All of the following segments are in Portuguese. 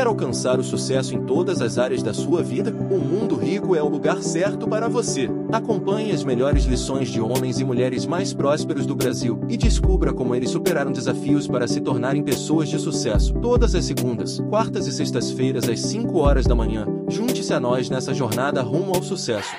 Quer alcançar o sucesso em todas as áreas da sua vida? O Mundo Rico é o lugar certo para você. Acompanhe as melhores lições de homens e mulheres mais prósperos do Brasil e descubra como eles superaram desafios para se tornarem pessoas de sucesso. Todas as segundas, quartas e sextas-feiras às 5 horas da manhã. Junte-se a nós nessa jornada rumo ao sucesso.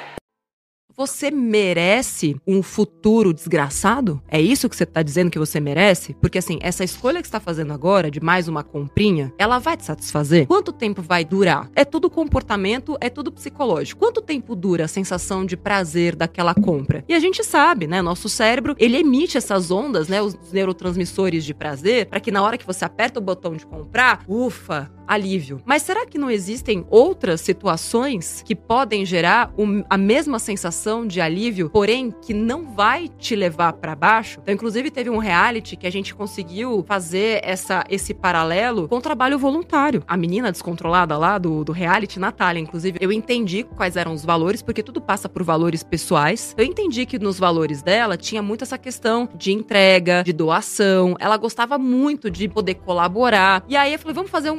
Você merece um futuro desgraçado? É isso que você tá dizendo que você merece? Porque assim, essa escolha que você tá fazendo agora de mais uma comprinha, ela vai te satisfazer? Quanto tempo vai durar? É tudo comportamento, é tudo psicológico. Quanto tempo dura a sensação de prazer daquela compra? E a gente sabe, né? Nosso cérebro, ele emite essas ondas, né? Os neurotransmissores de prazer, para que na hora que você aperta o botão de comprar, ufa, alívio. Mas será que não existem outras situações que podem gerar a mesma sensação de alívio, porém que não vai te levar para baixo? Então, inclusive, teve um reality que a gente conseguiu fazer esse paralelo com o trabalho voluntário. A menina descontrolada lá do reality, Natália, inclusive, eu entendi quais eram os valores, porque tudo passa por valores pessoais. Eu entendi que nos valores dela tinha muito essa questão de entrega, de doação. Ela gostava muito de poder colaborar. E aí eu falei, vamos fazer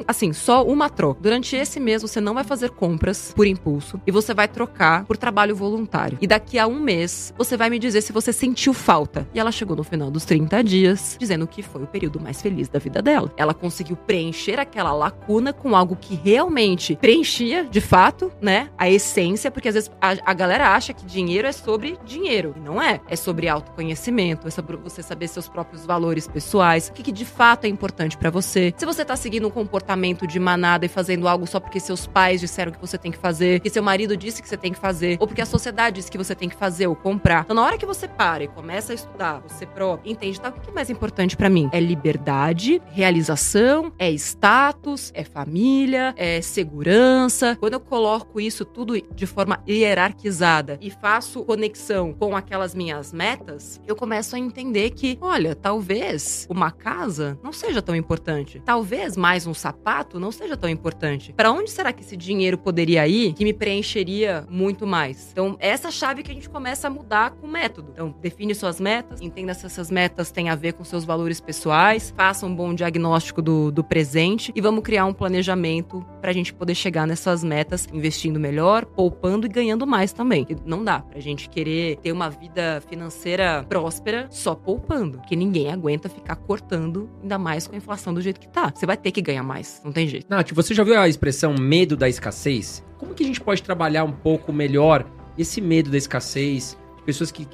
só uma troca. Durante esse mês, você não vai fazer compras por impulso e você vai trocar por trabalho voluntário. E daqui a um mês, você vai me dizer se você sentiu falta. E ela chegou no final dos 30 dias, dizendo que foi o período mais feliz da vida dela. Ela conseguiu preencher aquela lacuna com algo que realmente preenchia, de fato, né? A essência, porque às vezes a galera acha que dinheiro é sobre dinheiro. E não é. É sobre autoconhecimento, é sobre você saber seus próprios valores pessoais, o que de fato é importante pra você. Se você tá seguindo um comportamento de manada e fazendo algo só porque seus pais disseram que você tem que fazer, que seu marido disse que você tem que fazer, ou porque a sociedade que você tem que fazer ou comprar. Então, na hora que você para e começa a estudar, você próprio entende, tá? O que é mais importante pra mim? É liberdade, realização, é status, é família, é segurança. Quando eu coloco isso tudo de forma hierarquizada e faço conexão com aquelas minhas metas, eu começo a entender que, olha, talvez uma casa não seja tão importante. Talvez mais um sapato não seja tão importante. Pra onde será que esse dinheiro poderia ir que me preencheria muito mais? Então, essa chave que a gente começa a mudar com o método. Então, define suas metas, entenda se essas metas têm a ver com seus valores pessoais, faça um bom diagnóstico do presente e vamos criar um planejamento pra gente poder chegar nessas metas investindo melhor, poupando e ganhando mais também. Porque não dá pra gente querer ter uma vida financeira próspera só poupando, porque ninguém aguenta ficar cortando, ainda mais com a inflação do jeito que tá. Você vai ter que ganhar mais, não tem jeito. Nath, você já viu a expressão medo da escassez? Como que a gente pode trabalhar um pouco melhor esse medo da escassez, de pessoas que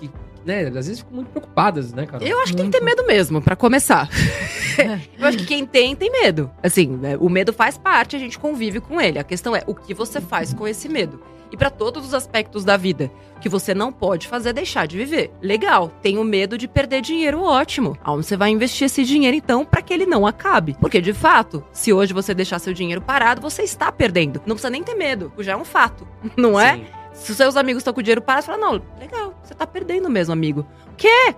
né, às vezes ficam muito preocupadas, né, cara? Eu acho que tem que ter medo mesmo, pra começar. Eu acho que quem tem medo. Assim, né, o medo faz parte, a gente convive com ele. A questão é o que você faz com esse medo. E pra todos os aspectos da vida, o que você não pode fazer é deixar de viver. Legal, tenho medo de perder dinheiro, ótimo. Aonde você vai investir esse dinheiro, então, pra que ele não acabe? Porque, de fato, se hoje você deixar seu dinheiro parado, você está perdendo. Não precisa nem ter medo, já é um fato, não é? Sim. Se os seus amigos estão com o dinheiro parado, você fala, não, legal, você tá perdendo mesmo, amigo. O quê?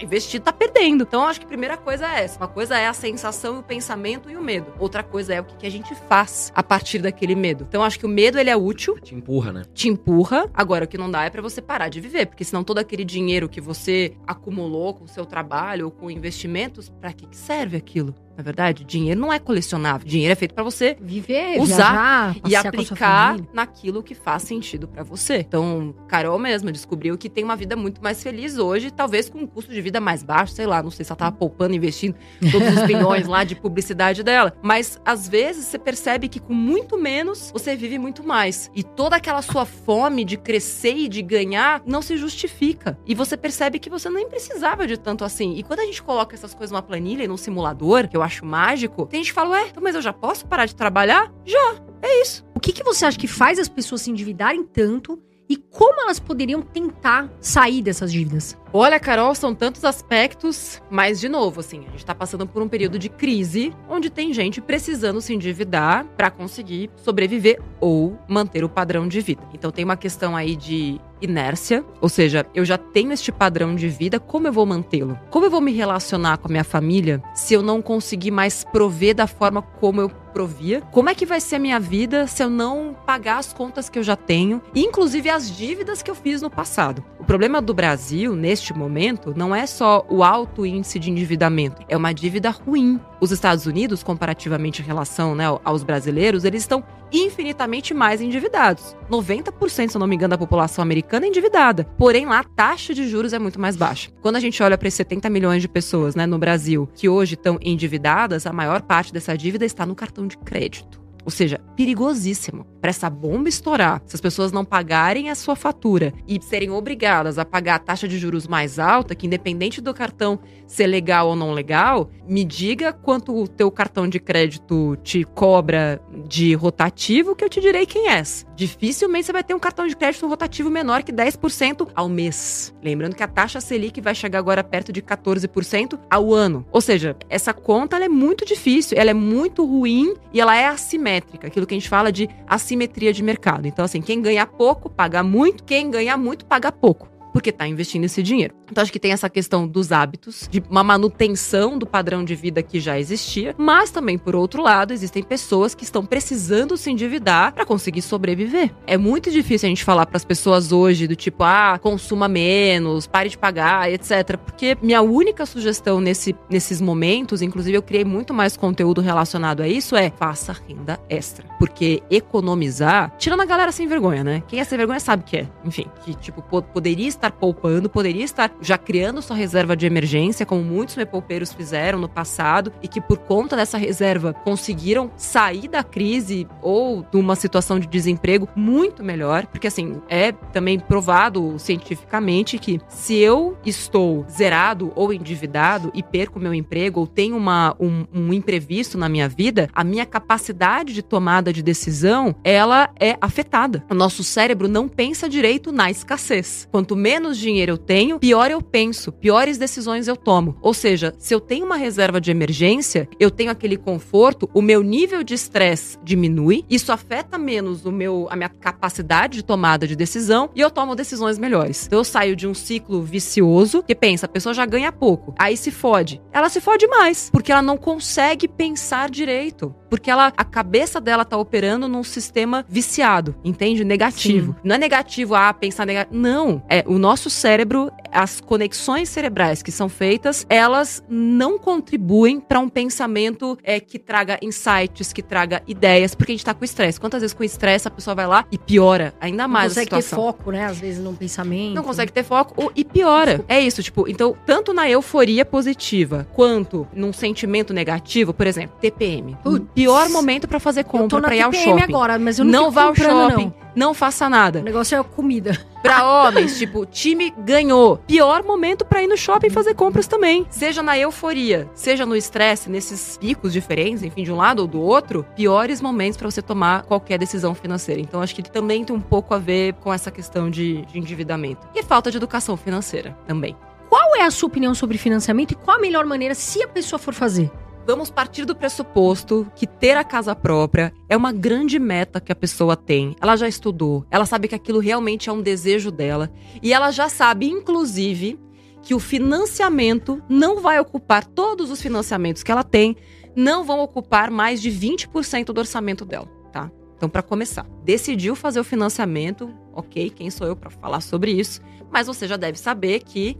Investir tá perdendo. Então, eu acho que a primeira coisa é essa. Uma coisa é a sensação, o pensamento e o medo. Outra coisa é o que a gente faz a partir daquele medo. Então, eu acho que o medo, ele é útil. Te empurra, né? Te empurra. Agora, o que não dá é pra você parar de viver. Porque senão todo aquele dinheiro que você acumulou com o seu trabalho ou com investimentos, pra que serve aquilo? Na verdade, dinheiro não é colecionável. Dinheiro é feito pra você viver, usar, viajar, e aplicar naquilo que faz sentido pra você. Então, Carol mesmo descobriu que tem uma vida muito mais feliz hoje, talvez com um custo de vida mais baixo, sei lá, não sei se ela tava poupando, investindo todos os bilhões lá de publicidade dela. Mas, às vezes, você percebe que com muito menos, você vive muito mais. E toda aquela sua fome de crescer e de ganhar não se justifica. E você percebe que você nem precisava de tanto assim. E quando a gente coloca essas coisas numa planilha e num simulador, que eu acho mágico, tem gente que fala, ué, mas eu já posso parar de trabalhar? Já, é isso. O que você acha que faz as pessoas se endividarem tanto e como elas poderiam tentar sair dessas dívidas? Olha, Carol, são tantos aspectos, mas de novo, assim, a gente tá passando por um período de crise, onde tem gente precisando se endividar pra conseguir sobreviver ou manter o padrão de vida. Então tem uma questão aí de inércia, ou seja, eu já tenho este padrão de vida, como eu vou mantê-lo? Como eu vou me relacionar com a minha família se eu não conseguir mais prover da forma como eu provia? Como é que vai ser a minha vida se eu não pagar as contas que eu já tenho, inclusive as dívidas que eu fiz no passado? O O problema do Brasil, neste momento, não é só o alto índice de endividamento, é uma dívida ruim. Os Estados Unidos, comparativamente em relação, aos brasileiros, eles estão infinitamente mais endividados. 90%, se eu não me engano, da população americana é endividada. Porém, lá a taxa de juros é muito mais baixa. Quando a gente olha para esses 70 milhões de pessoas, no Brasil, que hoje estão endividadas, a maior parte dessa dívida está no cartão de crédito. Ou seja, perigosíssimo. Para essa bomba estourar, se as pessoas não pagarem a sua fatura e serem obrigadas a pagar a taxa de juros mais alta, que independente do cartão ser legal ou não legal, me diga quanto o teu cartão de crédito te cobra de rotativo, que eu te direi quem és. Dificilmente você vai ter um cartão de crédito rotativo menor que 10% ao mês. Lembrando que a taxa Selic vai chegar agora perto de 14% ao ano. Ou seja, essa conta ela é muito difícil, ela é muito ruim e ela é assimétrica. Aquilo que a gente fala de assimetria de mercado. Então, assim, quem ganha pouco paga muito, quem ganha muito paga pouco, porque está investindo esse dinheiro. Então, acho que tem essa questão dos hábitos, de uma manutenção do padrão de vida que já existia, mas também, por outro lado, existem pessoas que estão precisando se endividar para conseguir sobreviver. É muito difícil a gente falar para as pessoas hoje do tipo, consuma menos, pare de pagar, etc. Porque minha única sugestão nesses momentos, inclusive eu criei muito mais conteúdo relacionado a isso, é faça renda extra. Porque economizar, tirando a galera sem vergonha, Quem é sem vergonha sabe que é. Enfim, que tipo, poderia estar poupando, poderia estar já criando sua reserva de emergência, como muitos mepoupeiros fizeram no passado, e que por conta dessa reserva conseguiram sair da crise ou de uma situação de desemprego muito melhor, porque assim, é também provado cientificamente que se eu estou zerado ou endividado e perco meu emprego ou tenho um imprevisto na minha vida, a minha capacidade de tomada de decisão, ela é afetada. O nosso cérebro não pensa direito na escassez. Quanto menos dinheiro eu tenho, pior eu penso, piores decisões eu tomo. Ou seja, se eu tenho uma reserva de emergência, eu tenho aquele conforto, o meu nível de estresse diminui, isso afeta menos a minha capacidade de tomada de decisão e eu tomo decisões melhores. Então eu saio de um ciclo vicioso que pensa, a pessoa já ganha pouco, aí se fode. Ela se fode mais, porque ela não consegue pensar direito. Porque a cabeça dela tá operando num sistema viciado, entende? Negativo. Sim. Não é negativo, pensar negativo. Não. É, o nosso cérebro, as conexões cerebrais que são feitas, elas não contribuem para um pensamento que traga insights, que traga ideias, porque a gente tá com estresse. Quantas vezes com estresse a pessoa vai lá e piora ainda mais a situação. Não consegue ter foco, Às vezes num pensamento. Não consegue ter foco e piora. É isso, então, tanto na euforia positiva, quanto num sentimento negativo, por exemplo, TPM. Pior momento pra fazer compra, pra ir ao shopping. Agora, mas eu não vá ao shopping, não faça nada. O negócio é comida. Pra homens, time ganhou. Pior momento pra ir no shopping fazer compras também. Seja na euforia, seja no estresse, nesses picos diferentes, enfim, de um lado ou do outro, piores momentos pra você tomar qualquer decisão financeira. Então, acho que também tem um pouco a ver com essa questão de endividamento. E falta de educação financeira também. Qual é a sua opinião sobre financiamento e qual a melhor maneira se a pessoa for fazer? Vamos partir do pressuposto que ter a casa própria é uma grande meta que a pessoa tem. Ela já estudou, ela sabe que aquilo realmente é um desejo dela. E ela já sabe, inclusive, que o financiamento não vai ocupar todos os financiamentos que ela tem, não vão ocupar mais de 20% do orçamento dela, tá? Então, para começar, decidiu fazer o financiamento, ok, quem sou eu para falar sobre isso? Mas você já deve saber que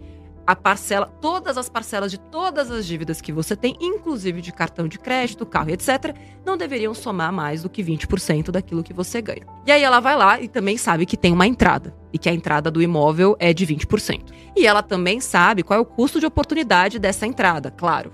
todas as parcelas de todas as dívidas que você tem, inclusive de cartão de crédito, carro, etc., não deveriam somar mais do que 20% daquilo que você ganha. E aí ela vai lá e também sabe que tem uma entrada, e que a entrada do imóvel é de 20%. E ela também sabe qual é o custo de oportunidade dessa entrada, claro.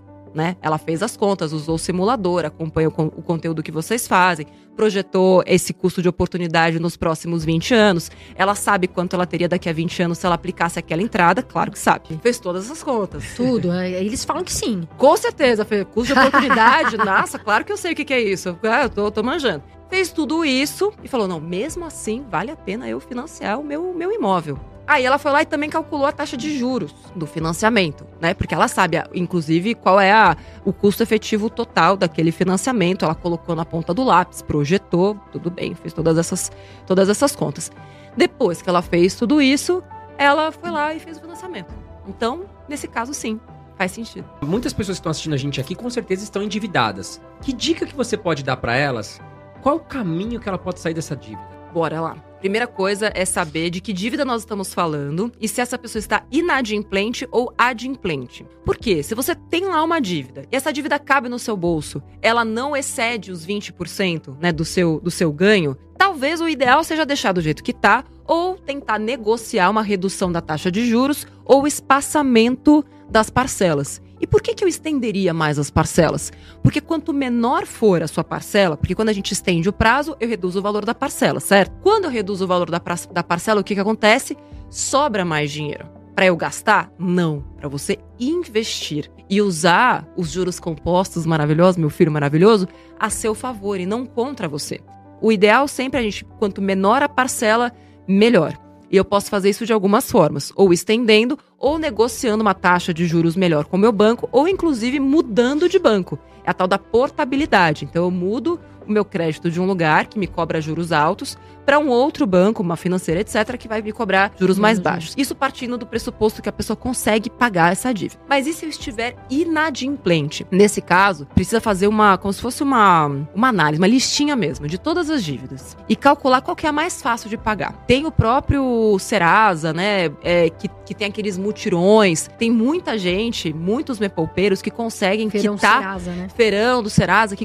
Ela fez as contas, usou o simulador, acompanha o conteúdo que vocês fazem, projetou esse custo de oportunidade nos próximos 20 anos. Ela sabe quanto ela teria daqui a 20 anos se ela aplicasse aquela entrada, claro que sabe. Fez todas essas contas. Tudo, eles falam que sim. Com certeza, fez custo de oportunidade, nossa, claro que eu sei o que é isso, eu tô manjando. Fez tudo isso e falou, não, mesmo assim vale a pena eu financiar o meu imóvel. Aí ela foi lá e também calculou a taxa de juros do financiamento, Porque ela sabe, inclusive, qual é o custo efetivo total daquele financiamento. Ela colocou na ponta do lápis, projetou, tudo bem, fez todas essas contas. Depois que ela fez tudo isso, ela foi lá e fez o financiamento. Então, nesse caso, sim, faz sentido. Muitas pessoas que estão assistindo a gente aqui, com certeza, estão endividadas. Que dica que você pode dar para elas? Qual o caminho que ela pode sair dessa dívida? Bora lá. Primeira coisa é saber de que dívida nós estamos falando e se essa pessoa está inadimplente ou adimplente. Por quê? Se você tem lá uma dívida e essa dívida cabe no seu bolso, ela não excede os 20%, né, do seu ganho, talvez o ideal seja deixar do jeito que tá ou tentar negociar uma redução da taxa de juros ou espaçamento das parcelas. E por que eu estenderia mais as parcelas? Porque quanto menor for a sua parcela, porque quando a gente estende o prazo, eu reduzo o valor da parcela, certo? Quando eu reduzo o valor da parcela, o que acontece? Sobra mais dinheiro. Para eu gastar? Não. Para você investir e usar os juros compostos maravilhosos, meu filho maravilhoso, a seu favor e não contra você. O ideal sempre é a gente, quanto menor a parcela, melhor. E eu posso fazer isso de algumas formas, ou estendendo, ou negociando uma taxa de juros melhor com o meu banco, ou inclusive mudando de banco. É a tal da portabilidade. Então eu mudo o meu crédito de um lugar que me cobra juros altos para um outro banco, uma financeira, etc., que vai me cobrar juros mais baixos. Isso partindo do pressuposto que a pessoa consegue pagar essa dívida. Mas e se eu estiver inadimplente? Nesse caso, precisa fazer como se fosse uma análise, uma listinha mesmo, de todas as dívidas e calcular qual que é a mais fácil de pagar. Tem o próprio Serasa, né, que tem aqueles mutirões. Tem muita gente, muitos mepoupeiros que conseguem Feirão quitar... Serasa, né? Feirão do Serasa,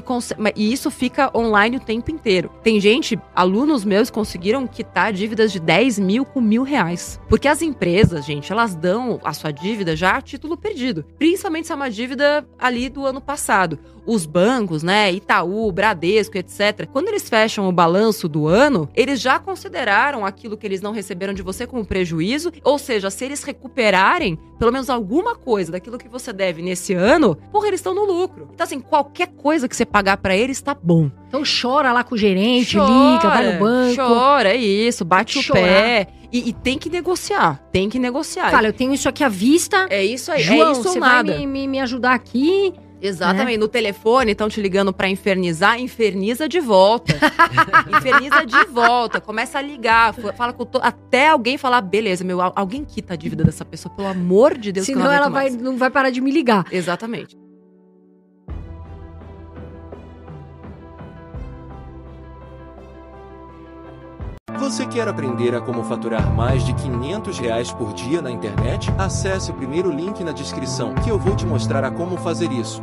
e isso fica online o tempo inteiro. Tem gente, alunos meus, conseguiram quitar dívidas de 10 mil com R$1.000. Porque as empresas, gente, elas dão a sua dívida já a título perdido. Principalmente se é uma dívida ali do ano passado. Os bancos, né, Itaú, Bradesco, etc. Quando eles fecham o balanço do ano, eles já consideraram aquilo que eles não receberam de você como prejuízo. Ou seja, se eles recuperarem pelo menos alguma coisa daquilo que você deve nesse ano, porra, eles estão no lucro. Então assim, qualquer coisa que você pagar pra eles, tá bom. Então chora lá com o gerente, liga, vai no banco. Chora, é isso, bate o pé. E tem que negociar, Fala, eu tenho isso aqui à vista. É isso aí, João, é isso ou você nada. Vai me ajudar aqui. Exatamente, né? No telefone estão te ligando pra infernizar, inferniza de volta. Começa a ligar, fala com até alguém falar, beleza, meu, alguém quita a dívida dessa pessoa, pelo amor de Deus. Senão não vai parar de me ligar. Exatamente. Você quer aprender a como faturar mais de R$500 por dia na internet? Acesse o primeiro link na descrição, que eu vou te mostrar a como fazer isso.